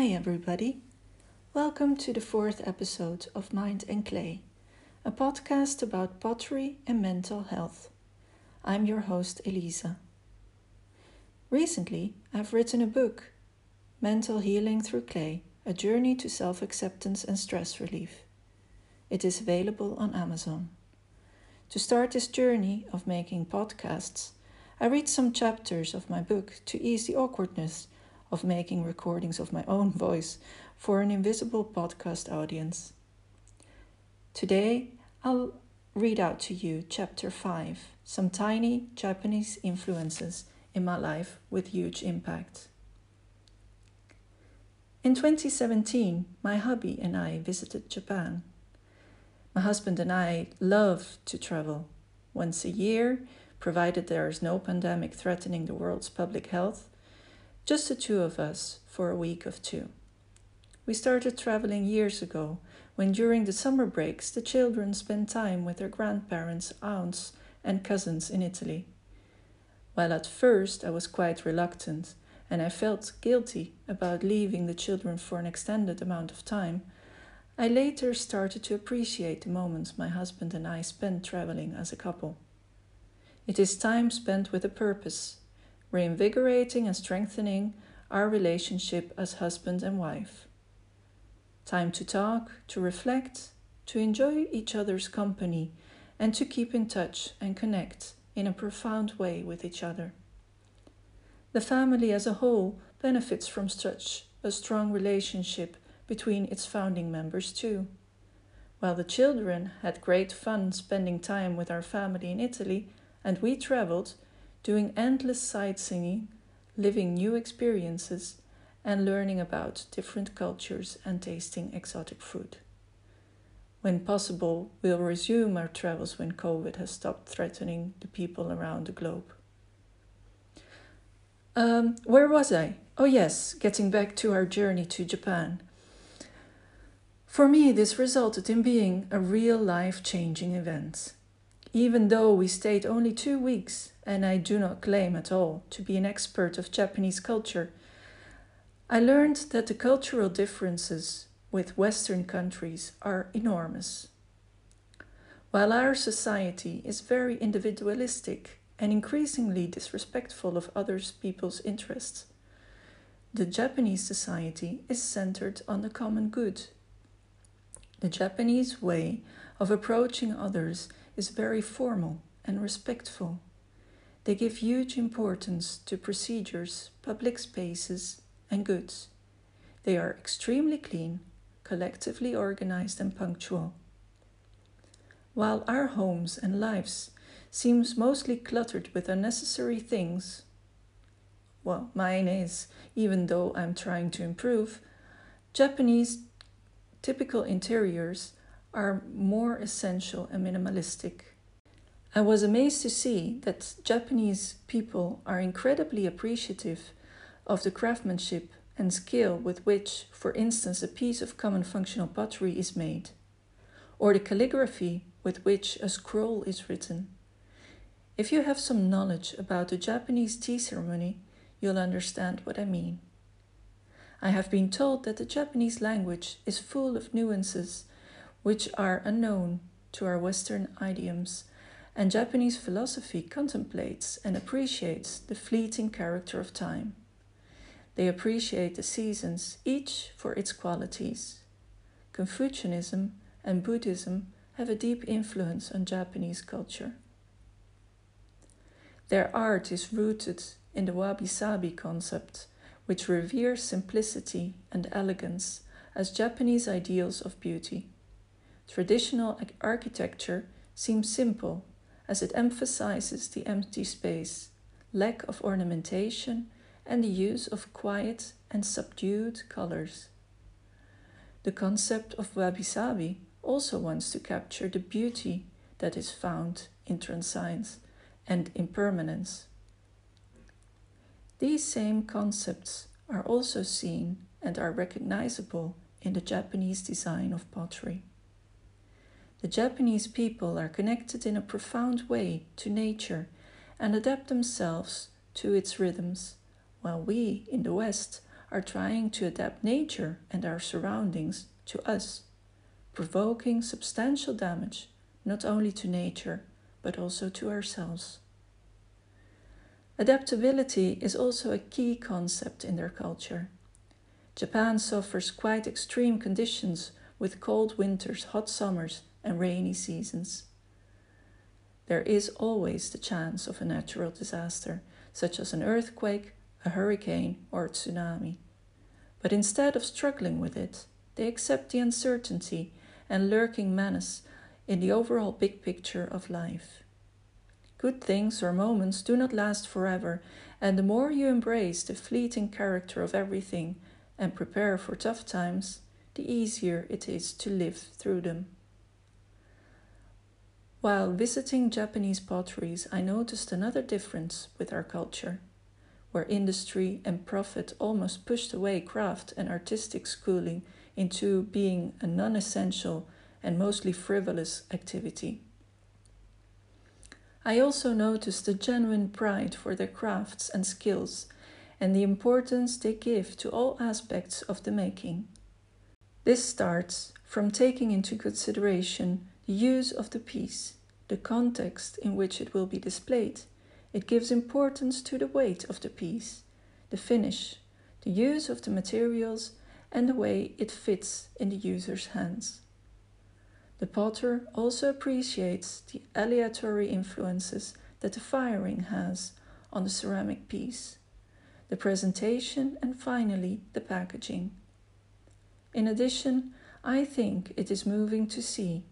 Hi everybody, welcome to the fourth episode of Mind and Clay, a podcast about pottery and mental health. I'm your host Elisa. Recently I've written a book, Mental Healing Through Clay, A Journey to Self-Acceptance and Stress Relief. It is available on Amazon. To start this journey of making podcasts, I read some chapters of my book to ease the awkwardness of making recordings of my own voice for an invisible podcast audience. Today, I'll read out to you Chapter 5, Some Tiny Japanese Influences in My Life with Huge Impact. In 2017, my hubby and I visited Japan. My husband and I love to travel. Once a year, provided there is no pandemic threatening the world's public health, just the two of us for a week or two. We started traveling years ago when during the summer breaks the children spent time with their grandparents, aunts and cousins in Italy. While at first I was quite reluctant and I felt guilty about leaving the children for an extended amount of time, I later started to appreciate the moments my husband and I spent traveling as a couple. It is time spent with a purpose, reinvigorating and strengthening our relationship as husband and wife. Time to talk, to reflect, to enjoy each other's company, and to keep in touch and connect in a profound way with each other. The family as a whole benefits from such a strong relationship between its founding members too. While the children had great fun spending time with our family in Italy, and we traveled, doing endless sightseeing, living new experiences, and learning about different cultures and tasting exotic food. When possible, we'll resume our travels when COVID has stopped threatening the people around the globe. Where was I? Oh yes, getting back to our journey to Japan. For me, this resulted in being a real life-changing event. Even though we stayed only 2 weeks, and I do not claim at all to be an expert of Japanese culture, I learned that the cultural differences with Western countries are enormous. While our society is very individualistic and increasingly disrespectful of other people's interests, the Japanese society is centered on the common good. The Japanese way of approaching others is very formal and respectful. They give huge importance to procedures, public spaces, and goods. They are extremely clean, collectively organized, and punctual. While our homes and lives seems mostly cluttered with unnecessary things, well, mine is, even though I'm trying to improve, Japanese typical interiors are more essential and minimalistic. I was amazed to see that Japanese people are incredibly appreciative of the craftsmanship and skill with which, for instance, a piece of common functional pottery is made, or the calligraphy with which a scroll is written. If you have some knowledge about the Japanese tea ceremony, you'll understand what I mean. I have been told that the Japanese language is full of nuances which are unknown to our Western idioms, and Japanese philosophy contemplates and appreciates the fleeting character of time. They appreciate the seasons, each for its qualities. Confucianism and Buddhism have a deep influence on Japanese culture. Their art is rooted in the wabi-sabi concept, which reveres simplicity and elegance as Japanese ideals of beauty. Traditional architecture seems simple, as it emphasizes the empty space, lack of ornamentation, and the use of quiet and subdued colors. The concept of wabi-sabi also wants to capture the beauty that is found in transience and impermanence. These same concepts are also seen and are recognizable in the Japanese design of pottery. The Japanese people are connected in a profound way to nature and adapt themselves to its rhythms, while we, in the West, are trying to adapt nature and our surroundings to us, provoking substantial damage not only to nature but also to ourselves. Adaptability is also a key concept in their culture. Japan suffers quite extreme conditions with cold winters, hot summers, and rainy seasons. There is always the chance of a natural disaster, such as an earthquake, a hurricane, or a tsunami. But instead of struggling with it, they accept the uncertainty and lurking menace in the overall big picture of life. Good things or moments do not last forever, and the more you embrace the fleeting character of everything and prepare for tough times, the easier it is to live through them. While visiting Japanese potteries, I noticed another difference with our culture, where industry and profit almost pushed away craft and artistic schooling into being a non-essential and mostly frivolous activity. I also noticed a genuine pride for their crafts and skills, and the importance they give to all aspects of the making. This starts from taking into consideration the use of the piece, the context in which it will be displayed. It gives importance to the weight of the piece, the finish, the use of the materials, and the way it fits in the user's hands. The potter also appreciates the aleatory influences that the firing has on the ceramic piece, the presentation, and finally the packaging. In addition, I think it is moving to see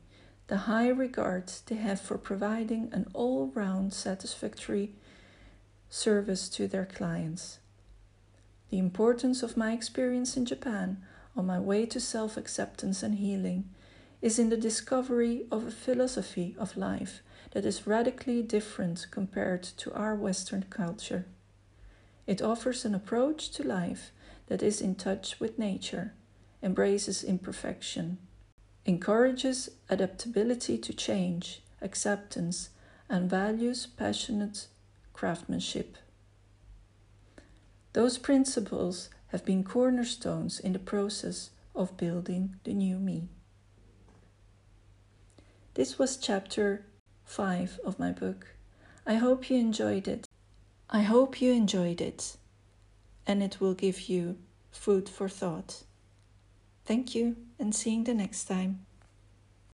the high regard they have for providing an all-round satisfactory service to their clients. The importance of my experience in Japan on my way to self-acceptance and healing is in the discovery of a philosophy of life that is radically different compared to our Western culture. It offers an approach to life that is in touch with nature, embraces imperfection, encourages adaptability to change, acceptance, and values passionate craftsmanship. Those principles have been cornerstones in the process of building the new me. This was chapter 5 of my book. I hope you enjoyed it. And it will give you food for thought. Thank you, and seeing the next time.